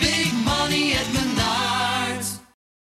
big money at Menards.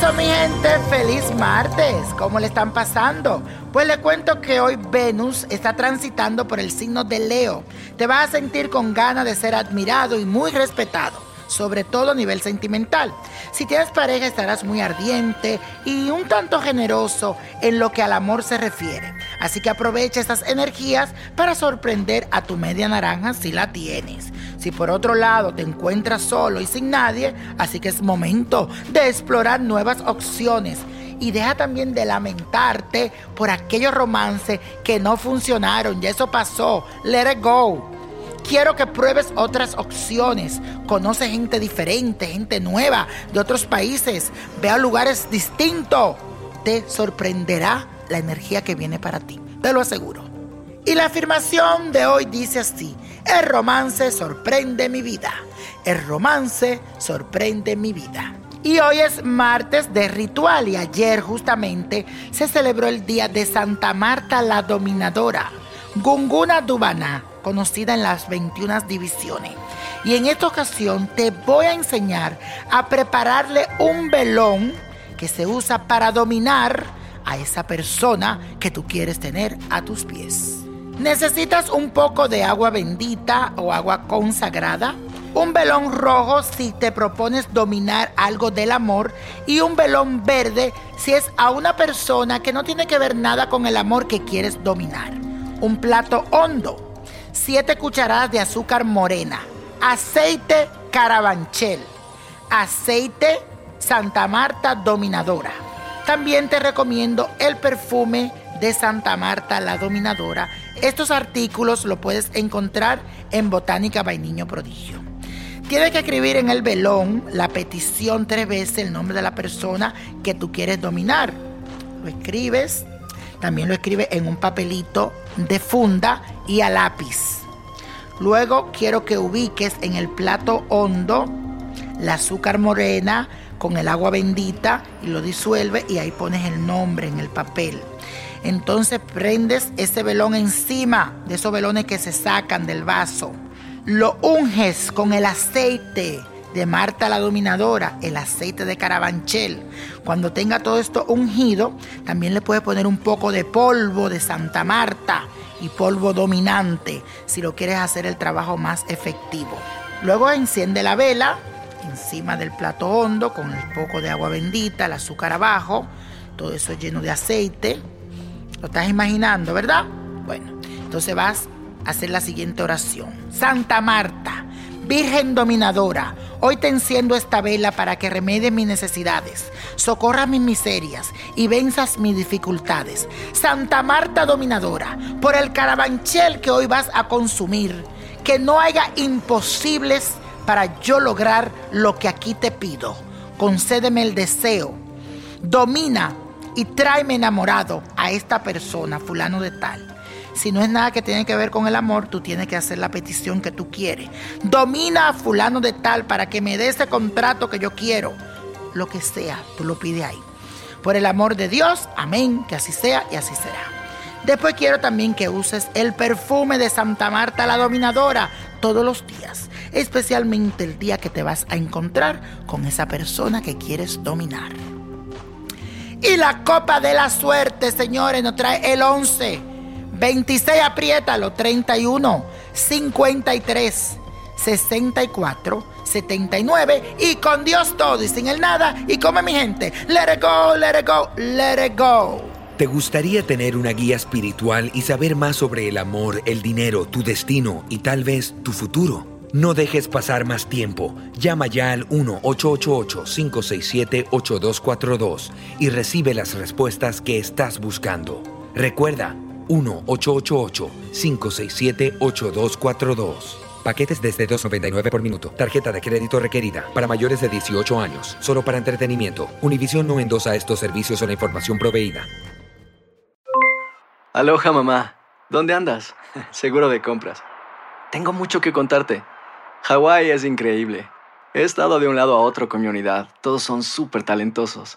Eso, mi gente, feliz martes. ¿Cómo le están pasando? Pues le cuento que hoy Venus está transitando por el signo de Leo. Te vas a sentir con ganas de ser admirado y muy respetado, sobre todo a nivel sentimental. Si tienes pareja, estarás muy ardiente y un tanto generoso en lo que al amor se refiere. Así que aprovecha estas energías para sorprender a tu media naranja si la tienes. Si por otro lado te encuentras solo y sin nadie, así que es momento de explorar nuevas opciones. Y deja también de lamentarte por aquellos romances que no funcionaron. Ya eso pasó. Let it go. Quiero que pruebes otras opciones. Conoce gente diferente, gente nueva, de otros países. Ve a lugares distintos. Te sorprenderá la energía que viene para ti. Te lo aseguro. Y la afirmación de hoy dice así: el romance sorprende mi vida. El romance sorprende mi vida. Y hoy es martes de ritual y ayer justamente se celebró el día de Santa Marta la Dominadora, Gunguna Dubaná, conocida en las 21 divisiones. Y en esta ocasión te voy a enseñar a prepararle un velón que se usa para dominar a esa persona que tú quieres tener a tus pies. Necesitas un poco de agua bendita o agua consagrada, un velón rojo si te propones dominar algo del amor y un velón verde si es a una persona que no tiene que ver nada con el amor que quieres dominar. Un plato hondo, 7 cucharadas de azúcar morena, aceite carabanchel, aceite Santa Marta Dominadora. También te recomiendo el perfume de Santa Marta la Dominadora. Estos artículos los puedes encontrar en Botánica by Niño Prodigio. Tienes que escribir en el velón la petición 3 veces, el nombre de la persona que tú quieres dominar. Lo escribes. También lo escribe en un papelito de funda y a lápiz. Luego quiero que ubiques en el plato hondo la azúcar morena con el agua bendita y lo disuelve y ahí pones el nombre en el papel. Entonces prendes ese velón encima de esos velones que se sacan del vaso. Lo unges con el aceite de Marta la Dominadora, el aceite de carabanchel. Cuando tenga todo esto ungido, también le puedes poner un poco de polvo de Santa Marta y polvo dominante, si lo quieres hacer el trabajo más efectivo. Luego enciende la vela encima del plato hondo con un poco de agua bendita, el azúcar abajo. todo eso lleno de aceite. Lo estás imaginando, ¿verdad? Bueno, entonces vas a hacer la siguiente oración. Santa Marta, Virgen Dominadora, hoy te enciendo esta vela para que remedies mis necesidades, socorras mis miserias y venzas mis dificultades. Santa Marta Dominadora, por el carabanchel que hoy vas a consumir, que no haya imposibles para yo lograr lo que aquí te pido. Concédeme el deseo, domina y tráeme enamorado a esta persona, fulano de tal. Si no es nada que tiene que ver con el amor, tú tienes que hacer la petición que tú quieres. Domina a fulano de tal para que me dé ese contrato que yo quiero. Lo que sea, tú lo pides ahí. Por el amor de Dios, amén, que así sea y así será. Después quiero también que uses el perfume de Santa Marta la Dominadora todos los días, especialmente el día que te vas a encontrar con esa persona que quieres dominar. Y la copa de la suerte, señores, nos trae el 11. 26, apriétalo, 31, 53, 64, 79, y con Dios todo y sin el nada, y come mi gente, let it go, let it go, let it go. ¿Te gustaría tener una guía espiritual y saber más sobre el amor, el dinero, tu destino y tal vez tu futuro? No dejes pasar más tiempo, llama ya al 1-888-567-8242 y recibe las respuestas que estás buscando. Recuerda, 1-888-567-8242. Paquetes desde $2.99 por minuto. Tarjeta de crédito requerida para mayores de 18 años. Solo para entretenimiento. Univision no endosa estos servicios o la información proveída. Aloha, mamá. ¿Dónde andas? Seguro de compras. Tengo mucho que contarte. Hawái es increíble. He estado de un lado a otro con mi unidad. Todos son súper talentosos.